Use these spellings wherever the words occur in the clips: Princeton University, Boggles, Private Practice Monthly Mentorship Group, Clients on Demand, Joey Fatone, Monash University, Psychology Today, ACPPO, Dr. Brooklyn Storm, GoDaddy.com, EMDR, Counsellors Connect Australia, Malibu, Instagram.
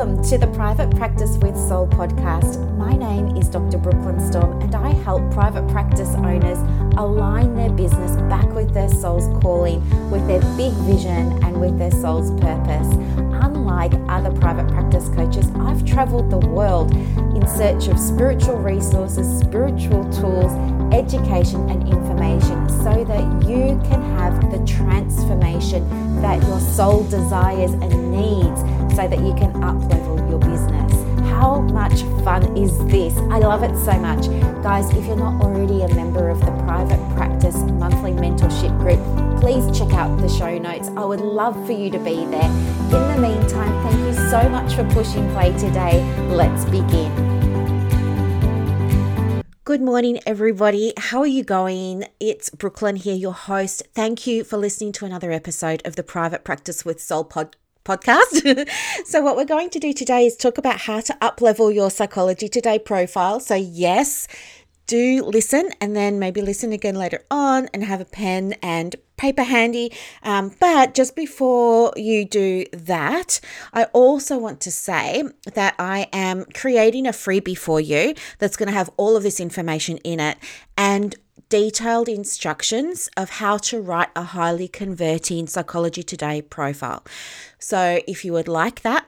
Welcome to the Private Practice with Soul podcast. My name is Dr. Brooklyn Storm and I help private practice owners align their business back with their soul's calling, with their big vision and with their soul's purpose. Unlike other private practice coaches, I've traveled the world in search of spiritual resources, spiritual tools, education and information so that you can have the transformation that your soul desires and needs so that you can uplevel your business. How much fun is this? I love it so much. Guys, if you're not already a member of the Private Practice Monthly Mentorship Group, please check out the show notes. I would love for you to be there. In the meantime, thank you so much for pushing play today. Let's begin. Good morning, everybody. How are you going? It's Brooklyn here, your host. Thank you for listening to another episode of the Private Practice with Soul podcast. So what we're going to do today is talk about how to uplevel your Psychology Today profile. So yes, do listen and then maybe listen again later on and have a pen and paper handy. But just before you do that, I also want to say that I am creating a freebie for you that's going to have all of this information in it and detailed instructions of how to write a highly converting Psychology Today profile. So if you would like that,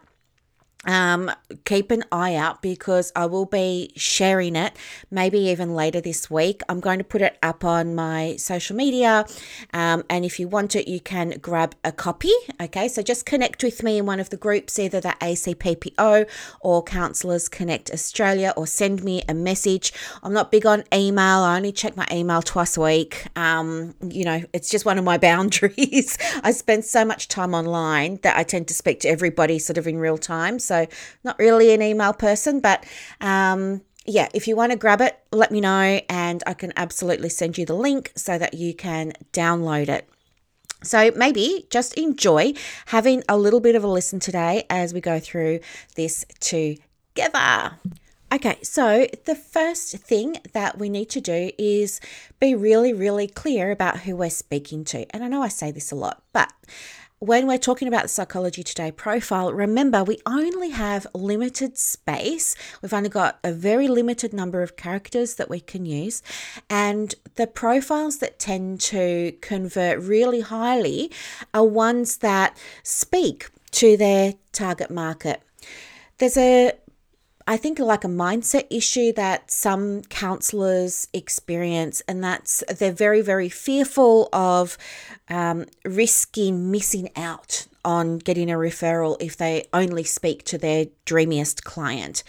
keep an eye out because I will be sharing it maybe even later this week. I'm going to put it up on my social media. And if you want it, you can grab a copy. Okay, so just connect with me in one of the groups, either the ACPPO or Counsellors Connect Australia, or send me a message. I'm not big on email. I only check my email twice a week. It's just one of my boundaries. I spend so much time online that I tend to speak to everybody sort of in real time. So not really an email person, but if you want to grab it, let me know and I can absolutely send you the link so that you can download it. So maybe just enjoy having a little bit of a listen today as we go through this together. Okay, so the first thing that we need to do is be really, really clear about who we're speaking to. And I know I say this a lot, but when we're talking about the Psychology Today profile, remember we only have limited space. We've only got a very limited number of characters that we can use. And the profiles that tend to convert really highly are ones that speak to their target market. There's a mindset issue that some counselors experience, and that's they're very, very fearful of risking missing out on getting a referral if they only speak to their dreamiest client.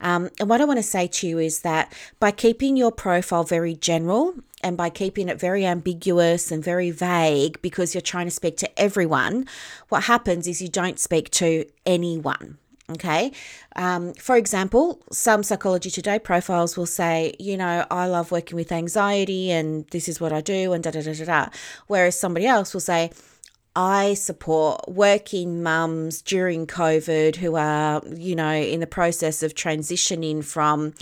And what I want to say to you is that by keeping your profile very general and by keeping it very ambiguous and very vague because you're trying to speak to everyone, what happens is you don't speak to anyone. Okay. For example, some Psychology Today profiles will say, I love working with anxiety and this is what I do and Whereas somebody else will say, I support working mums during COVID who are, in the process of transitioning from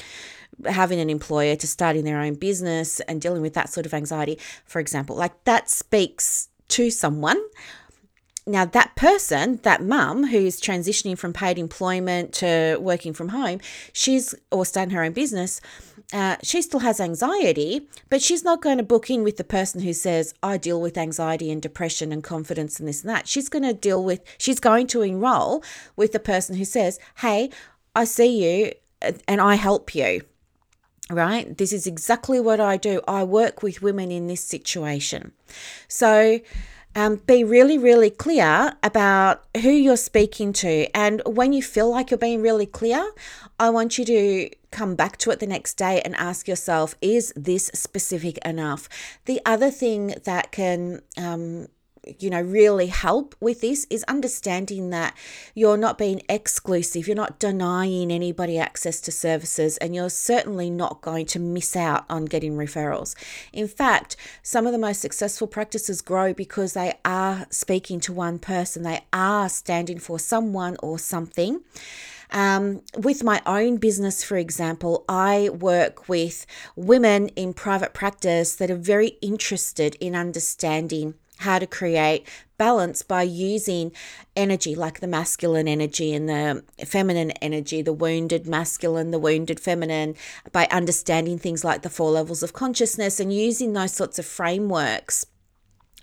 having an employer to starting their own business and dealing with that sort of anxiety, for example. Like that speaks to someone. Now, that person, that mum who's transitioning from paid employment to working from home, or starting her own business, she still has anxiety, but she's not going to book in with the person who says, I deal with anxiety and depression and confidence and this and that. She's going to enroll with the person who says, hey, I see you and I help you, right? This is exactly what I do. I work with women in this situation. So, be really, really clear about who you're speaking to. And when you feel like you're being really clear, I want you to come back to it the next day and ask yourself, is this specific enough? The other thing that can really help with this is understanding that you're not being exclusive, you're not denying anybody access to services, and you're certainly not going to miss out on getting referrals. In fact, some of the most successful practices grow because they are speaking to one person, they are standing for someone or something. With my own business, for example, I work with women in private practice that are very interested in understanding how to create balance by using energy, like the masculine energy and the feminine energy, the wounded masculine, the wounded feminine, by understanding things like the 4 levels of consciousness and using those sorts of frameworks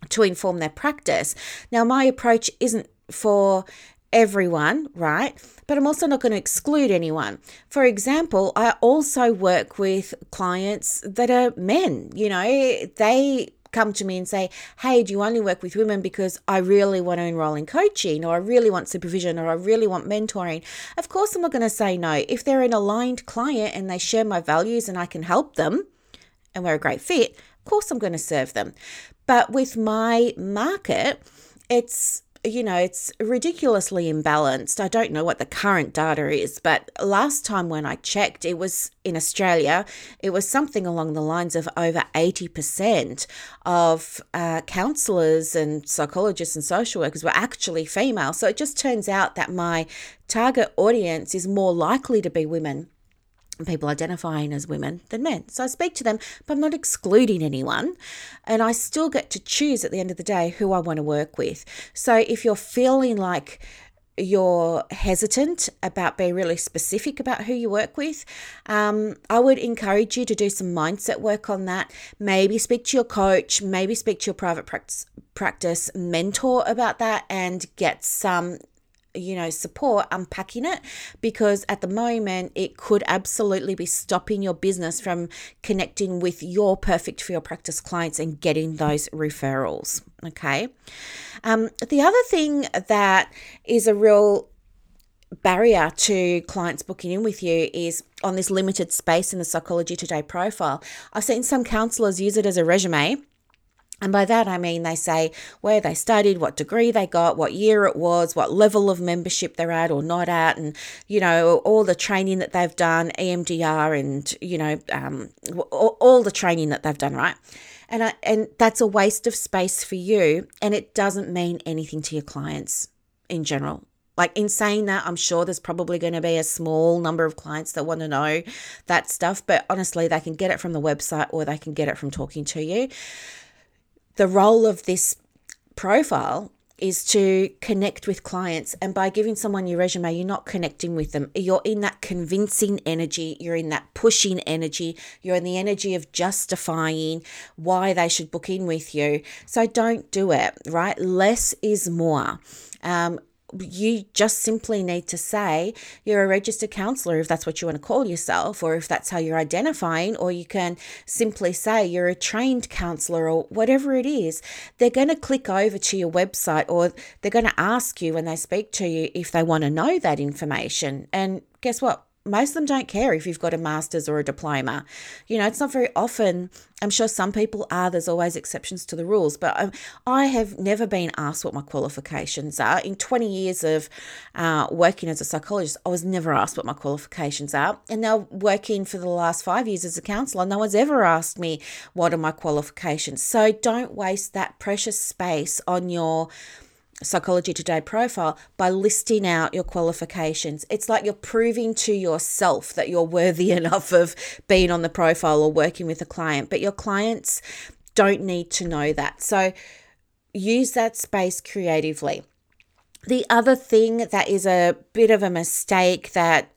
to inform their practice. Now, my approach isn't for everyone, right? But I'm also not going to exclude anyone. For example, I also work with clients that are men. You know, they come to me and say, hey, do you only work with women because I really want to enroll in coaching, or I really want supervision, or I really want mentoring? Of course, I'm not going to say no. If they're an aligned client and they share my values and I can help them and we're a great fit, of course I'm going to serve them. But with my market, it's ridiculously imbalanced. I don't know what the current data is, but last time when I checked, it was in Australia, it was something along the lines of over 80% of counsellors and psychologists and social workers were actually female. So it just turns out that my target audience is more likely to be women, people identifying as women, than men. So I speak to them, but I'm not excluding anyone. And I still get to choose at the end of the day who I want to work with. So if you're feeling like you're hesitant about being really specific about who you work with, I would encourage you to do some mindset work on that. Maybe speak to your coach, maybe speak to your private practice mentor about that and get some support unpacking it, because at the moment it could absolutely be stopping your business from connecting with your perfect for your practice clients and getting those referrals. Okay. The other thing that is a real barrier to clients booking in with you is on this limited space in the Psychology Today profile. I've seen some counsellors use it as a resume. And by that, I mean, they say where they studied, what degree they got, what year it was, what level of membership they're at or not at, and, all the training that they've done, EMDR and, all the training that they've done, right? And that's a waste of space for you, and it doesn't mean anything to your clients in general. Like, in saying that, I'm sure there's probably going to be a small number of clients that want to know that stuff, but honestly, they can get it from the website or they can get it from talking to you. The role of this profile is to connect with clients, and by giving someone your resume, you're not connecting with them. You're in that convincing energy. You're in that pushing energy. You're in the energy of justifying why they should book in with you. So don't do it, right? Less is more. You just simply need to say you're a registered counsellor, if that's what you want to call yourself, or if that's how you're identifying, or you can simply say you're a trained counsellor or whatever it is. They're going to click over to your website, or they're going to ask you when they speak to you if they want to know that information. And guess what? Most of them don't care if you've got a master's or a diploma. It's not very often. I'm sure some people are. There's always exceptions to the rules. But I have never been asked what my qualifications are. In 20 years of working as a psychologist, I was never asked what my qualifications are. And now working for the last 5 years as a counsellor, no one's ever asked me what are my qualifications. So don't waste that precious space on your Psychology Today profile by listing out your qualifications. It's like you're proving to yourself that you're worthy enough of being on the profile or working with a client, but your clients don't need to know that. So use that space creatively. The other thing that is a bit of a mistake that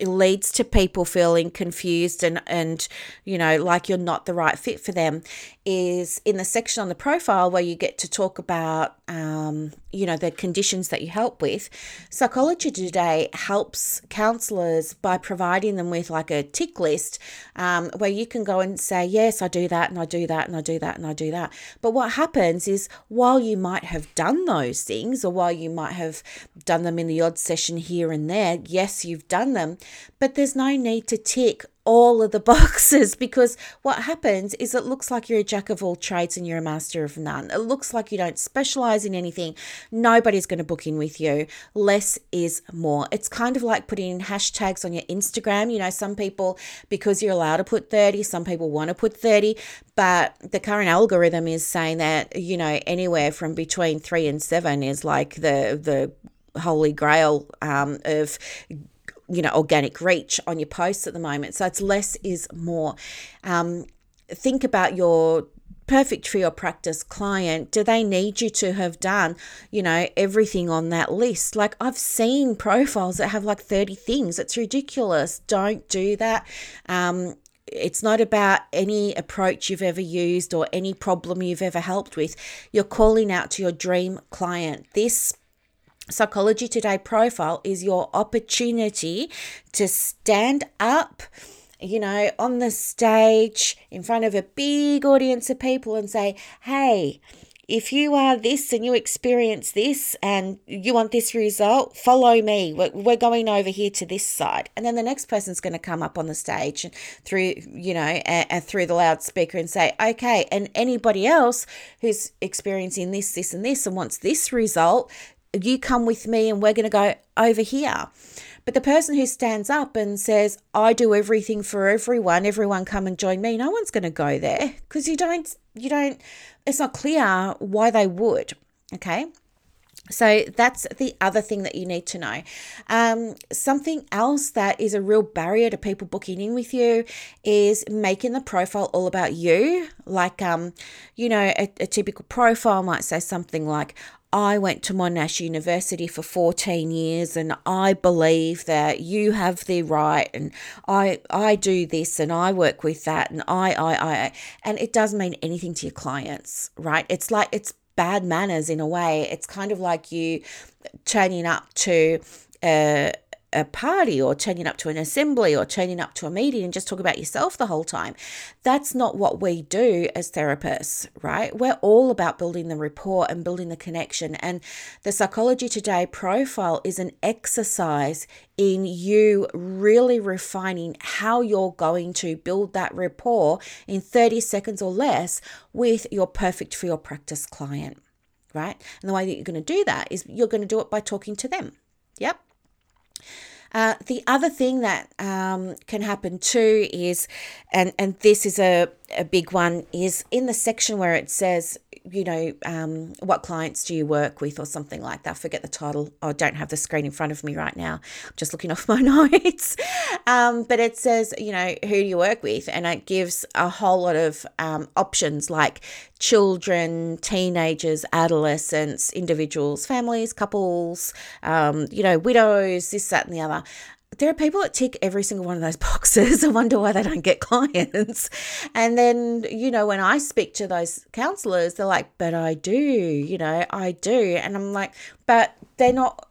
it leads to people feeling confused and like you're not the right fit for them is in the section on the profile where you get to talk about, the conditions that you help with. Psychology Today helps counsellors by providing them with like a tick list where you can go and say, yes, I do that and I do that and I do that and I do that. But what happens is while you might have done those things, or while you might have done them in the odd session here and there, yes, you've done them, but there's no need to tick all of the boxes, because what happens is it looks like you're a jack of all trades and you're a master of none. It looks like you don't specialize in anything. Nobody's going to book in with you. Less is more. It's kind of like putting in hashtags on your Instagram. Some people, because you're allowed to put 30, some people want to put 30, but the current algorithm is saying that, anywhere from between 3 and 7 is like the holy grail of organic reach on your posts at the moment. So it's less is more. Think about your perfect for your practice client, do they need you to have done, you know, everything on that list? Like, I've seen profiles that have like 30 things. It's ridiculous. Don't do that. It's not about any approach you've ever used or any problem you've ever helped with. You're calling out to your dream client. This Psychology Today profile is your opportunity to stand up, you know, on the stage in front of a big audience of people and say, hey, if you are this and you experience this and you want this result, follow me. We're going over here to this side. And then the next person's going to come up on the stage and through, you know, through the loudspeaker and say, okay, and anybody else who's experiencing this, this, and this and wants this result, you come with me and we're going to go over here. But the person who stands up and says, I do everything for everyone, everyone come and join me, no one's going to go there because you don't, it's not clear why they would. Okay. So that's the other thing that you need to know. Something else that is a real barrier to people booking in with you is making the profile all about you. Like, you know, a typical profile might say something like, I went to Monash University for 14 years and I believe that you have the right and I do this and I work with that and I. And it doesn't mean anything to your clients, right? It's like, it's bad manners in a way. It's kind of like you turning up to a party or turning up to an assembly or turning up to a meeting and just talk about yourself the whole time. That's not what we do as therapists, right? We're all about building the rapport and building the connection. And the Psychology Today profile is an exercise in you really refining how you're going to build that rapport in 30 seconds or less with your perfect for your practice client, right? And the way that you're going to do that is you're going to do it by talking to them. Yep. The other thing that can happen too is, and this is a big one, is in the section where it says, you know, what clients do you work with or something like that. I forget the title. I don't have the screen in front of me right now. I'm just looking off my notes. But it says, you know, who do you work with? And it gives a whole lot of options like children, teenagers, adolescents, individuals, families, couples, you know, widows, this, that, and the other. There are people that tick every single one of those boxes. I wonder why they don't get clients. And then, you know, when I speak to those counsellors, they're like, but I do, you know, I do. And I'm like, but they're not,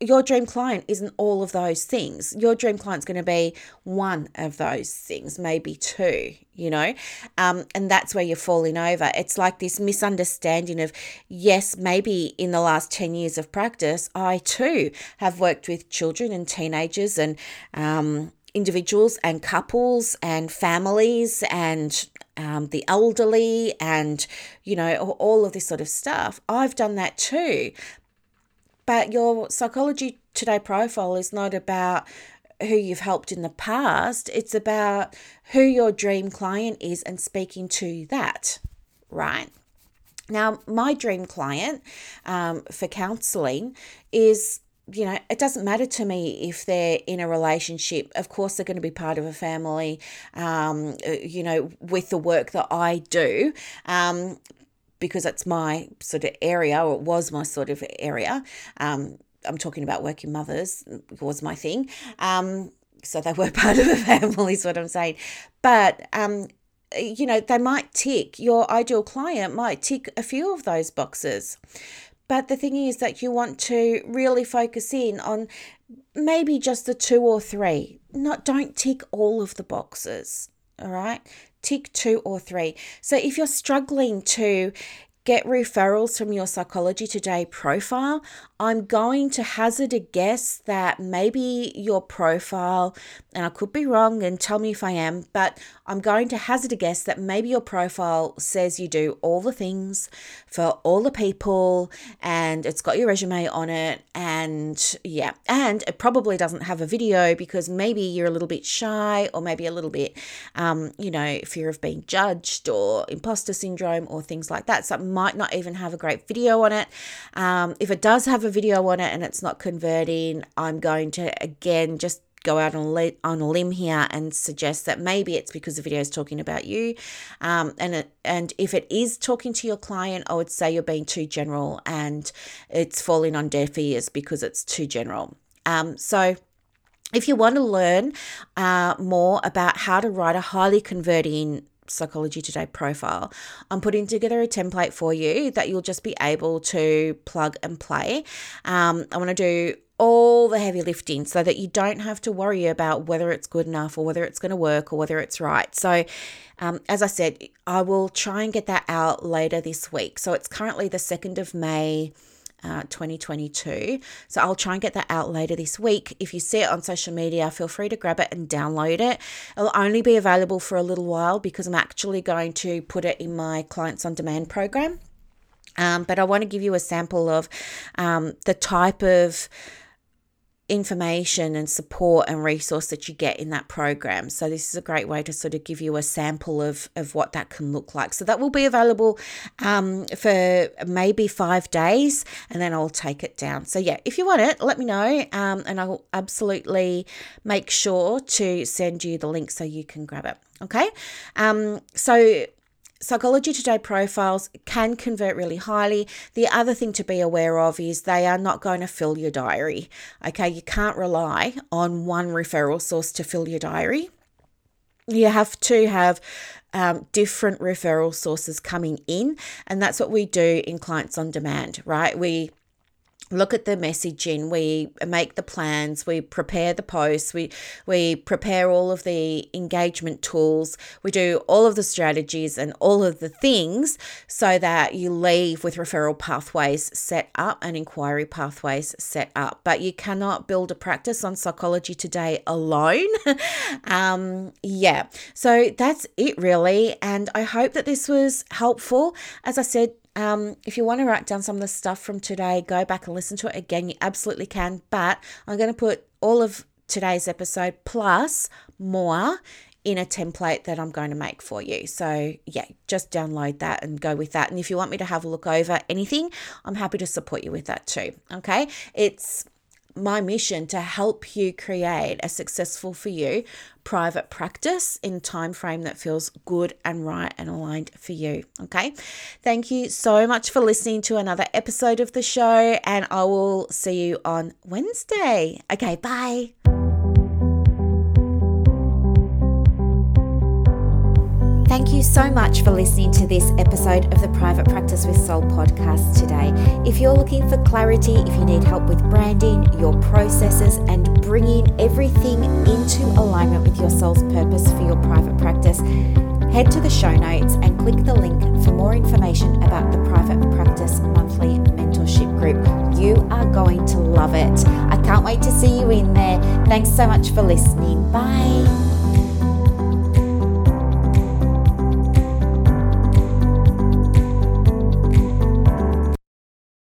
your dream client isn't all of those things. Your dream client's going to be one of those things, maybe two, you know, and that's where you're falling over. It's like this misunderstanding of, yes, maybe in the last 10 years of practice, I too have worked with children and teenagers and individuals and couples and families and the elderly and, you know, all of this sort of stuff. I've done that too. But your Psychology Today profile is not about who you've helped in the past. It's about who your dream client is and speaking to that, right? Now, my dream client for counselling is, you know, it doesn't matter to me if they're in a relationship. Of course, they're going to be part of a family, you know, with the work that I do. Because it's my sort of area, or it was my sort of area. I'm talking about working mothers, was my thing. So they were part of the family is what I'm saying. But, you know, they might tick, your ideal client might tick a few of those boxes. But the thing is that you want to really focus in on maybe just the two or three. Don't tick all of the boxes, all right? Tick two or three. So if you're struggling to get referrals from your Psychology Today profile, I'm going to hazard a guess that maybe your profile, and I could be wrong and tell me if I am, but I'm going to hazard a guess that maybe your profile says you do all the things for all the people and it's got your resume on it and yeah, and it probably doesn't have a video because maybe you're a little bit shy or maybe a little bit, you know, fear of being judged or imposter syndrome or things like that. So it might not even have a great video on it. If it does have a video on it and it's not converting, I'm going to, again, just go out on a limb here and suggest that maybe it's because the video is talking about you. And if it is talking to your client, I would say you're being too general and it's falling on deaf ears because it's too general. So if you want to learn more about how to write a highly converting Psychology Today profile, I'm putting together a template for you that you'll just be able to plug and play. I want to do all the heavy lifting so that you don't have to worry about whether it's good enough or whether it's going to work or whether it's right. So as I said, I will try and get that out later this week. So it's currently the 2nd of May 2022. So I'll try and get that out later this week. If you see it on social media, feel free to grab it and download it. It'll only be available for a little while because I'm actually going to put it in my Clients on Demand program. But I want to give you a sample of the type of information and support and resource that you get in that program. So this is a great way to sort of give you a sample of what that can look like. So that will be available for maybe 5 days and then I'll take it down. So yeah, if you want it, let me know and I'll absolutely make sure to send you the link so you can grab it. Okay. So Psychology Today profiles can convert really highly. The other thing to be aware of is they are not going to fill your diary. Okay, you can't rely on one referral source to fill your diary. You have to have different referral sources coming in, and that's what we do in Clients on Demand, right? We look at the messaging, we make the plans, we prepare the posts, we prepare all of the engagement tools, we do all of the strategies and all of the things so that you leave with referral pathways set up and inquiry pathways set up. But you cannot build a practice on Psychology Today alone. So that's it really. And I hope that this was helpful. As I said, if you want to write down some of the stuff from today, go back and listen to it again. You absolutely can, but I'm going to put all of today's episode plus more in a template that I'm going to make for you. So yeah, just download that and go with that. And if you want me to have a look over anything, I'm happy to support you with that too. Okay. It's my mission to help you create a successful for you private practice in time frame that feels good and right and aligned for you. Okay. Thank you so much for listening to another episode of the show, and I will see you on Wednesday. Okay. Bye. Thank you so much for listening to this episode of the Private Practice with Soul podcast today. If you're looking for clarity, if you need help with branding, your processes, and bringing everything into alignment with your soul's purpose for your private practice, head to the show notes and click the link for more information about the Private Practice Monthly Mentorship Group. You are going to love it. I can't wait to see you in there. Thanks so much for listening. Bye.